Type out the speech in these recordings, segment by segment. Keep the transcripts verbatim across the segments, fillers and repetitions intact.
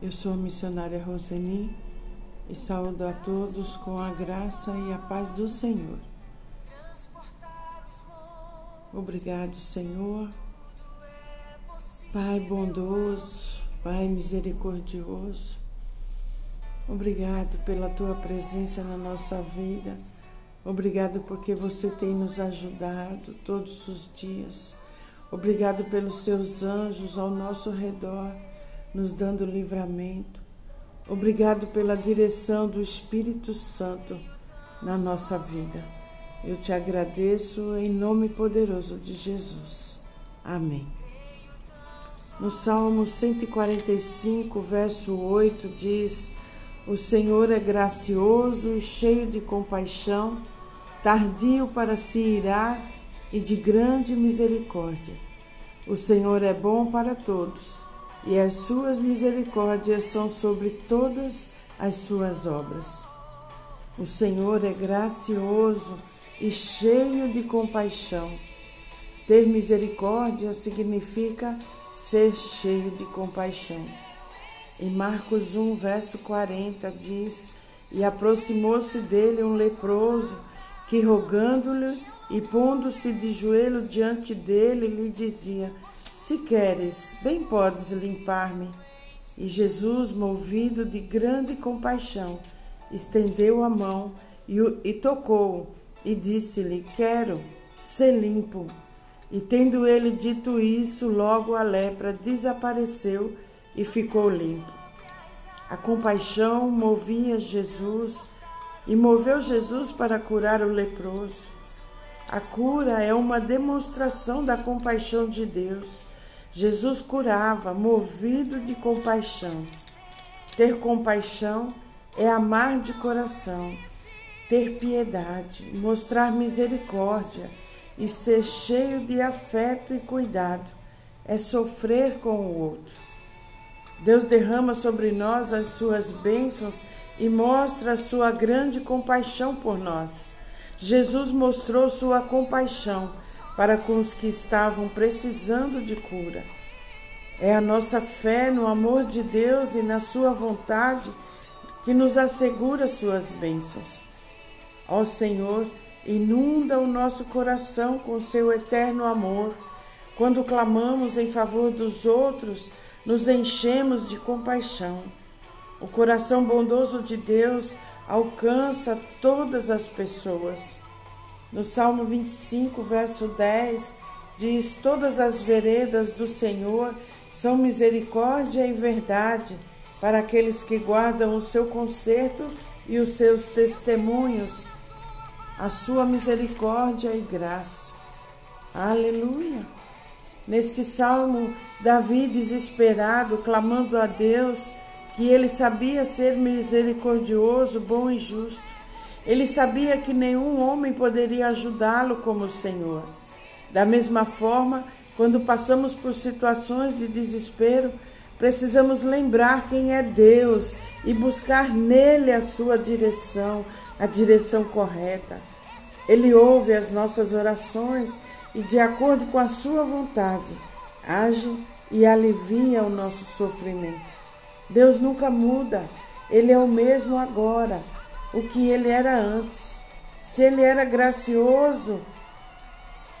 Eu sou a missionária Roseni e saúdo a todos com a graça e a paz do Senhor. Obrigado, Senhor, Pai bondoso, Pai misericordioso. Obrigado pela Tua presença na nossa vida. Obrigado porque Você tem nos ajudado todos os dias. Obrigado pelos Seus anjos ao nosso redor, nos dando livramento. Obrigado pela direção do Espírito Santo na nossa vida. Eu Te agradeço em nome poderoso de Jesus. Amém. No Salmo cento e quarenta e cinco, verso oito, diz: O Senhor é gracioso e cheio de compaixão, tardio para se irar e de grande misericórdia. O Senhor é bom para todos, e as suas misericórdias são sobre todas as suas obras. O Senhor é gracioso e cheio de compaixão. Ter misericórdia significa ser cheio de compaixão. Em Marcos um, verso quarenta, diz: E aproximou-se dele um leproso, que, rogando-lhe e pondo-se de joelho diante dele, lhe dizia: Se queres, bem podes limpar-me. E Jesus, movido de grande compaixão, estendeu a mão e, o, e tocou-o, e disse-lhe: Quero ser limpo. E tendo ele dito isso, logo a lepra desapareceu e ficou limpo. A compaixão movia Jesus e moveu Jesus para curar o leproso. A cura é uma demonstração da compaixão de Deus. Jesus curava, movido de compaixão. Ter compaixão é amar de coração, ter piedade, mostrar misericórdia e ser cheio de afeto e cuidado. É sofrer com o outro. Deus derrama sobre nós as suas bênçãos e mostra a sua grande compaixão por nós. Jesus mostrou sua compaixão para com os que estavam precisando de cura. É a nossa fé no amor de Deus e na sua vontade que nos assegura suas bênçãos. Ó Senhor, inunda o nosso coração com seu eterno amor. Quando clamamos em favor dos outros, nos enchemos de compaixão. O coração bondoso de Deus alcança todas as pessoas. No Salmo vinte e cinco, verso dez, diz: Todas as veredas do Senhor são misericórdia e verdade para aqueles que guardam o seu conserto e os seus testemunhos, a sua misericórdia e graça. Aleluia! Neste salmo, Davi, desesperado, clamando a Deus, que ele sabia ser misericordioso, bom e justo. Ele sabia que nenhum homem poderia ajudá-lo como o Senhor. Da mesma forma, quando passamos por situações de desespero, precisamos lembrar quem é Deus e buscar nele a sua direção, a direção correta. Ele ouve as nossas orações e, de acordo com a sua vontade, age e alivia o nosso sofrimento. Deus nunca muda. Ele é o mesmo agora, o que ele era antes. Se ele era gracioso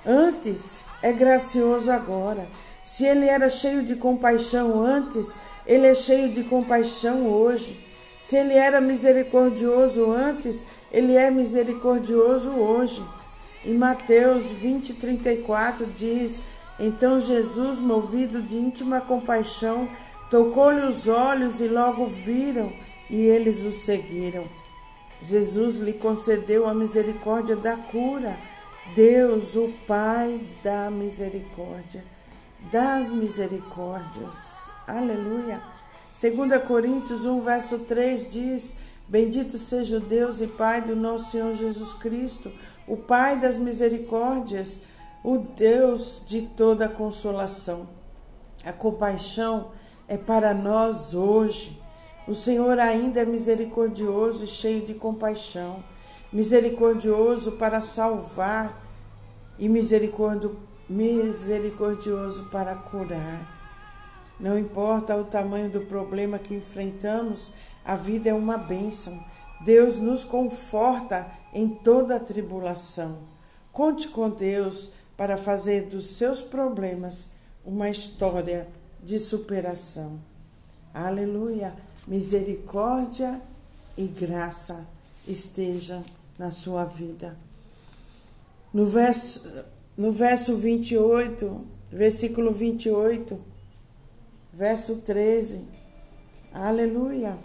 antes, é gracioso agora. Se ele era cheio de compaixão antes, ele é cheio de compaixão hoje. Se ele era misericordioso antes, ele é misericordioso hoje. Em Mateus vinte, trinta e quatro diz: Então Jesus, movido de íntima compaixão, tocou-lhe os olhos e logo viram, e eles o seguiram. Jesus lhe concedeu a misericórdia da cura. Deus, o Pai da misericórdia, das misericórdias. Aleluia! segunda Coríntios um, verso três diz: Bendito seja o Deus e Pai do nosso Senhor Jesus Cristo, o Pai das misericórdias, o Deus de toda consolação. A compaixão é para nós hoje. O Senhor ainda é misericordioso e cheio de compaixão. Misericordioso para salvar e misericordioso para curar. Não importa o tamanho do problema que enfrentamos, a vida é uma bênção. Deus nos conforta em toda a tribulação. Conte com Deus para fazer dos seus problemas uma história de superação. Aleluia! Misericórdia e graça esteja na sua vida. No verso, no verso vinte e oito, versículo vinte e oito, verso treze, aleluia.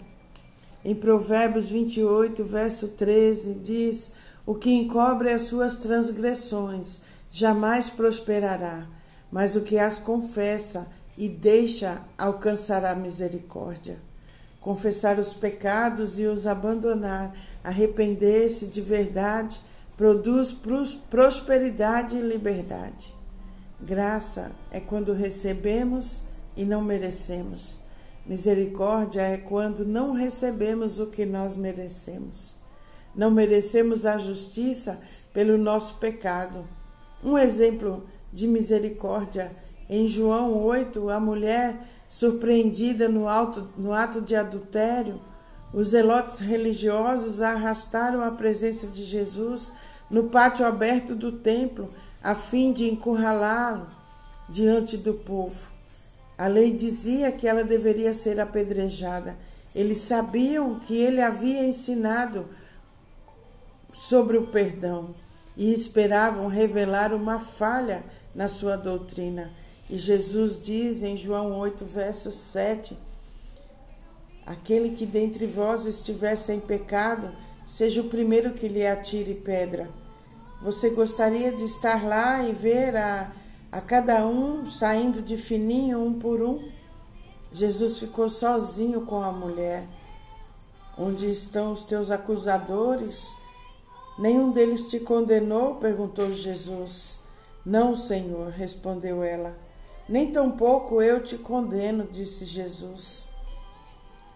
Em Provérbios vinte e oito, verso treze, diz: o que encobre as suas transgressões jamais prosperará, mas o que as confessa e deixa alcançará misericórdia. Confessar os pecados e os abandonar, arrepender-se de verdade, produz prosperidade e liberdade. Graça é quando recebemos e não merecemos. Misericórdia é quando não recebemos o que nós merecemos. Não merecemos a justiça pelo nosso pecado. Um exemplo de misericórdia, em João oito, a mulher surpreendida no, alto, no ato de adultério, os zelotes religiosos a arrastaram à presença de Jesus no pátio aberto do templo, a fim de encurralá-lo diante do povo. A lei dizia que ela deveria ser apedrejada. Eles sabiam que ele havia ensinado sobre o perdão e esperavam revelar uma falha na sua doutrina. E Jesus diz em João oito, verso sete, aquele que dentre vós estiver sem pecado, seja o primeiro que lhe atire pedra. Você gostaria de estar lá e ver a, a cada um saindo de fininho, um por um? Jesus ficou sozinho com a mulher. Onde estão os teus acusadores? Nenhum deles te condenou? Perguntou Jesus. Não, Senhor, respondeu ela. Nem tampouco eu te condeno, disse Jesus.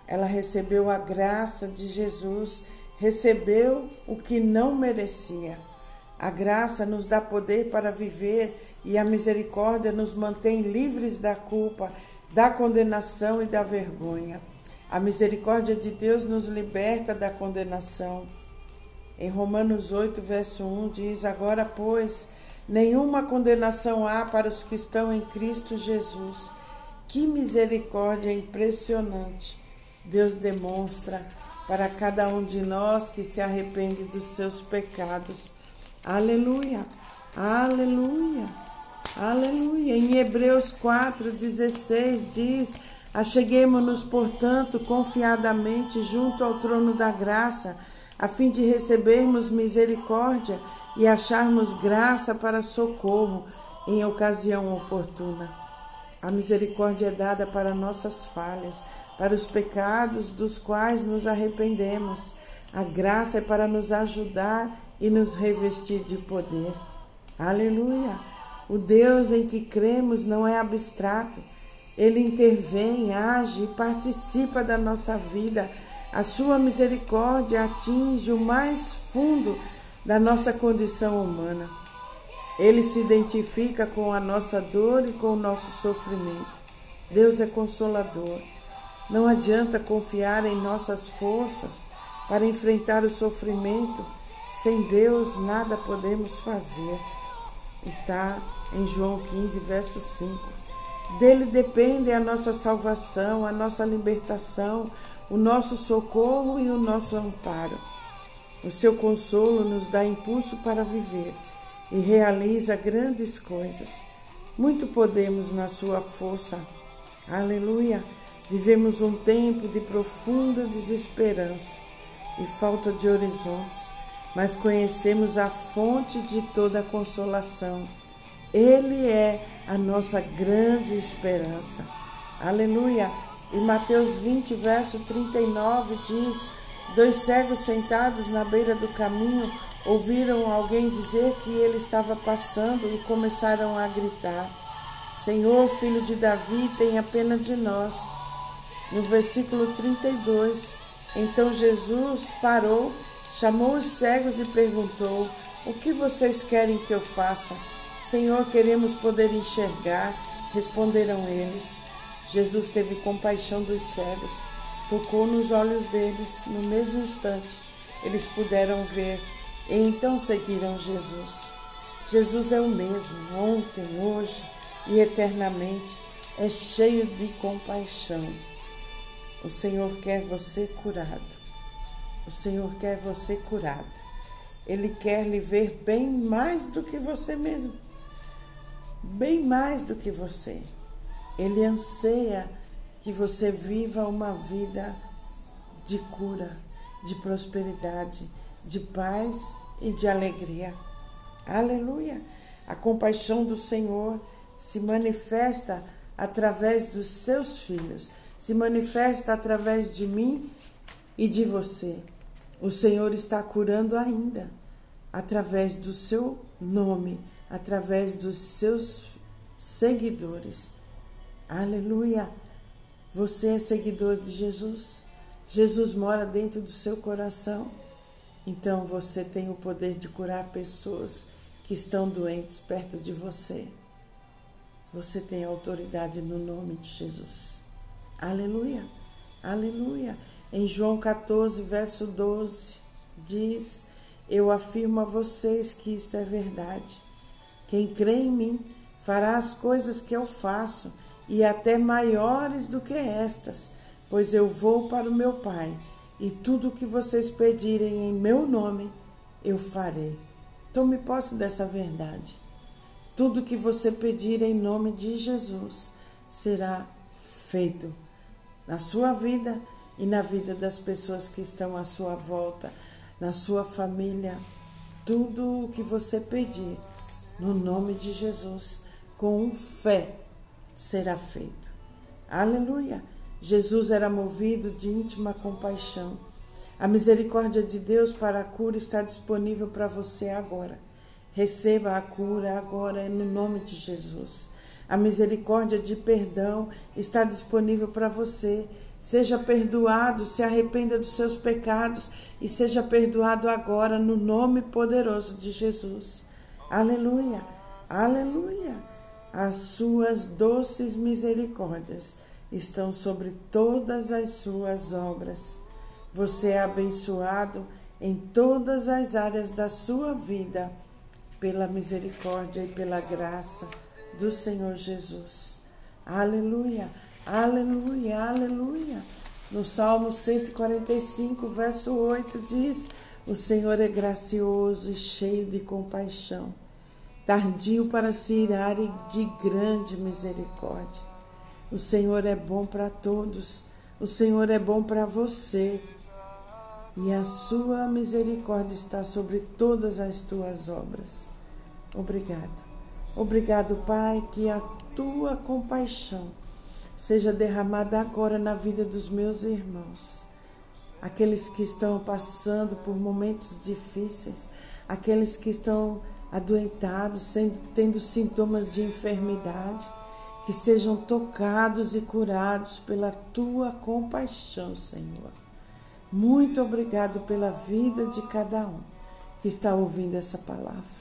Ela recebeu a graça de Jesus, recebeu o que não merecia. A graça nos dá poder para viver e a misericórdia nos mantém livres da culpa, da condenação e da vergonha. A misericórdia de Deus nos liberta da condenação. Em Romanos oito, verso um, diz: agora, pois, nenhuma condenação há para os que estão em Cristo Jesus. Que misericórdia impressionante Deus demonstra para cada um de nós que se arrepende dos seus pecados. Aleluia, aleluia, aleluia. Em Hebreus quatro, dezesseis diz: acheguemo-nos, portanto, confiadamente junto ao trono da graça, a fim de recebermos misericórdia e acharmos graça para socorro em ocasião oportuna. A misericórdia é dada para nossas falhas, para os pecados dos quais nos arrependemos. A graça é para nos ajudar e nos revestir de poder. Aleluia! O Deus em que cremos não é abstrato. Ele intervém, age e participa da nossa vida. A sua misericórdia atinge o mais fundo da nossa condição humana. Ele se identifica com a nossa dor e com o nosso sofrimento. Deus é consolador. Não adianta confiar em nossas forças para enfrentar o sofrimento. Sem Deus nada podemos fazer. Está em João quinze, verso cinco. Dele depende a nossa salvação, a nossa libertação, o nosso socorro e o nosso amparo. O seu consolo nos dá impulso para viver e realiza grandes coisas. Muito podemos na sua força. Aleluia! Vivemos um tempo de profunda desesperança e falta de horizontes, mas conhecemos a fonte de toda a consolação. Ele é a nossa grande esperança. Aleluia! E Mateus vinte, verso trinta e nove diz: dois cegos sentados na beira do caminho ouviram alguém dizer que ele estava passando e começaram a gritar: Senhor, filho de Davi, tenha pena de nós. No versículo trinta e dois, então Jesus parou, chamou os cegos e perguntou: o que vocês querem que eu faça? Senhor, queremos poder enxergar, responderam eles. Jesus teve compaixão dos cegos, tocou nos olhos deles. No mesmo instante, eles puderam ver e então seguiram Jesus. Jesus é o mesmo, ontem, hoje e eternamente. É cheio de compaixão. O Senhor quer você curado. O Senhor quer você curada. Ele quer lhe ver bem mais do que você mesmo. Bem mais do que você. Ele anseia que você viva uma vida de cura, de prosperidade, de paz e de alegria. Aleluia! A compaixão do Senhor se manifesta através dos seus filhos, se manifesta através de mim e de você. O Senhor está curando ainda, através do seu nome, através dos seus seguidores. Aleluia! Você é seguidor de Jesus. Jesus mora dentro do seu coração. Então você tem o poder de curar pessoas que estão doentes perto de você. Você tem autoridade no nome de Jesus. Aleluia! Aleluia! Em João quatorze, verso doze, diz: eu afirmo a vocês que isto é verdade. Quem crê em mim fará as coisas que eu faço, e até maiores do que estas, pois eu vou para o meu Pai, e tudo o que vocês pedirem em meu nome, eu farei. Tome posse dessa verdade. Tudo o que você pedir em nome de Jesus será feito na sua vida e na vida das pessoas que estão à sua volta, na sua família. Tudo o que você pedir no nome de Jesus, com fé, será feito. Aleluia! Jesus era movido de íntima compaixão. A misericórdia de Deus para a cura está disponível para você agora. Receba a cura agora no nome de Jesus. A misericórdia de perdão está disponível para você. Seja perdoado, se arrependa dos seus pecados e seja perdoado agora no nome poderoso de Jesus. Aleluia! Aleluia! As suas doces misericórdias estão sobre todas as suas obras. Você é abençoado em todas as áreas da sua vida pela misericórdia e pela graça do Senhor Jesus. Aleluia, aleluia, aleluia. No Salmo cento e quarenta e cinco, verso oito, diz: o Senhor é gracioso e cheio de compaixão, tardio para se irar e de grande misericórdia. O Senhor é bom para todos. O Senhor é bom para você. E a sua misericórdia está sobre todas as tuas obras. Obrigado. Obrigado, Pai, que a tua compaixão seja derramada agora na vida dos meus irmãos. Aqueles que estão passando por momentos difíceis, aqueles que estão adoentados, sendo, tendo sintomas de enfermidade, que sejam tocados e curados pela Tua compaixão, Senhor. Muito obrigado pela vida de cada um que está ouvindo essa palavra.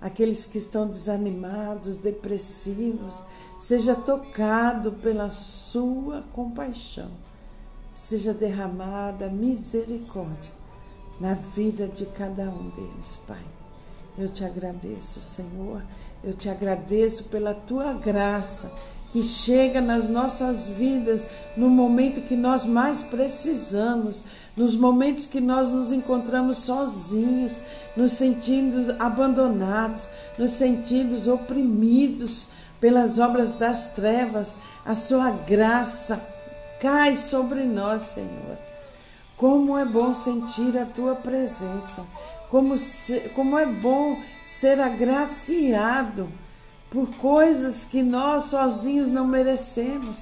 Aqueles que estão desanimados, depressivos, seja tocado pela Sua compaixão. Seja derramada misericórdia na vida de cada um deles, Pai. Eu te agradeço, Senhor, eu te agradeço pela Tua graça que chega nas nossas vidas no momento que nós mais precisamos, nos momentos que nós nos encontramos sozinhos, nos sentindo abandonados, nos sentindo oprimidos pelas obras das trevas. A Sua graça cai sobre nós, Senhor. Como é bom sentir a Tua presença. Como, ser, como é bom ser agraciado por coisas que nós sozinhos não merecemos.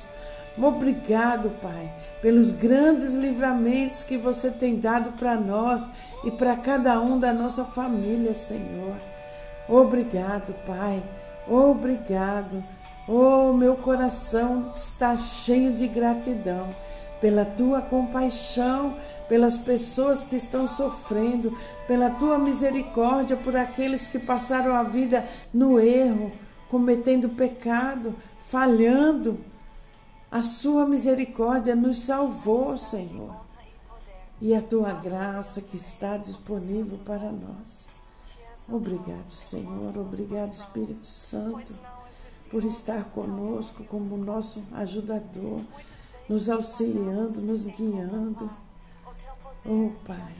Obrigado, Pai, pelos grandes livramentos que você tem dado para nós e para cada um da nossa família, Senhor. Obrigado, Pai. Obrigado. Oh, meu coração está cheio de gratidão pela tua compaixão, pelas pessoas que estão sofrendo, pela Tua misericórdia, por aqueles que passaram a vida no erro, cometendo pecado, falhando. A sua misericórdia nos salvou, Senhor. E a tua graça que está disponível para nós. Obrigado, Senhor. Obrigado, Espírito Santo, por estar conosco como nosso ajudador, nos auxiliando, nos guiando. Oh, Pai,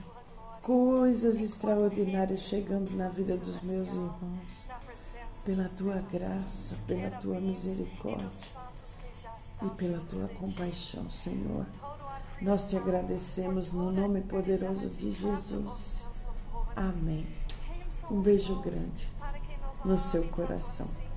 coisas extraordinárias chegando na vida dos meus irmãos, pela tua graça, pela tua misericórdia e pela tua compaixão, Senhor. Nós te agradecemos no nome poderoso de Jesus. Amém. Um beijo grande no seu coração.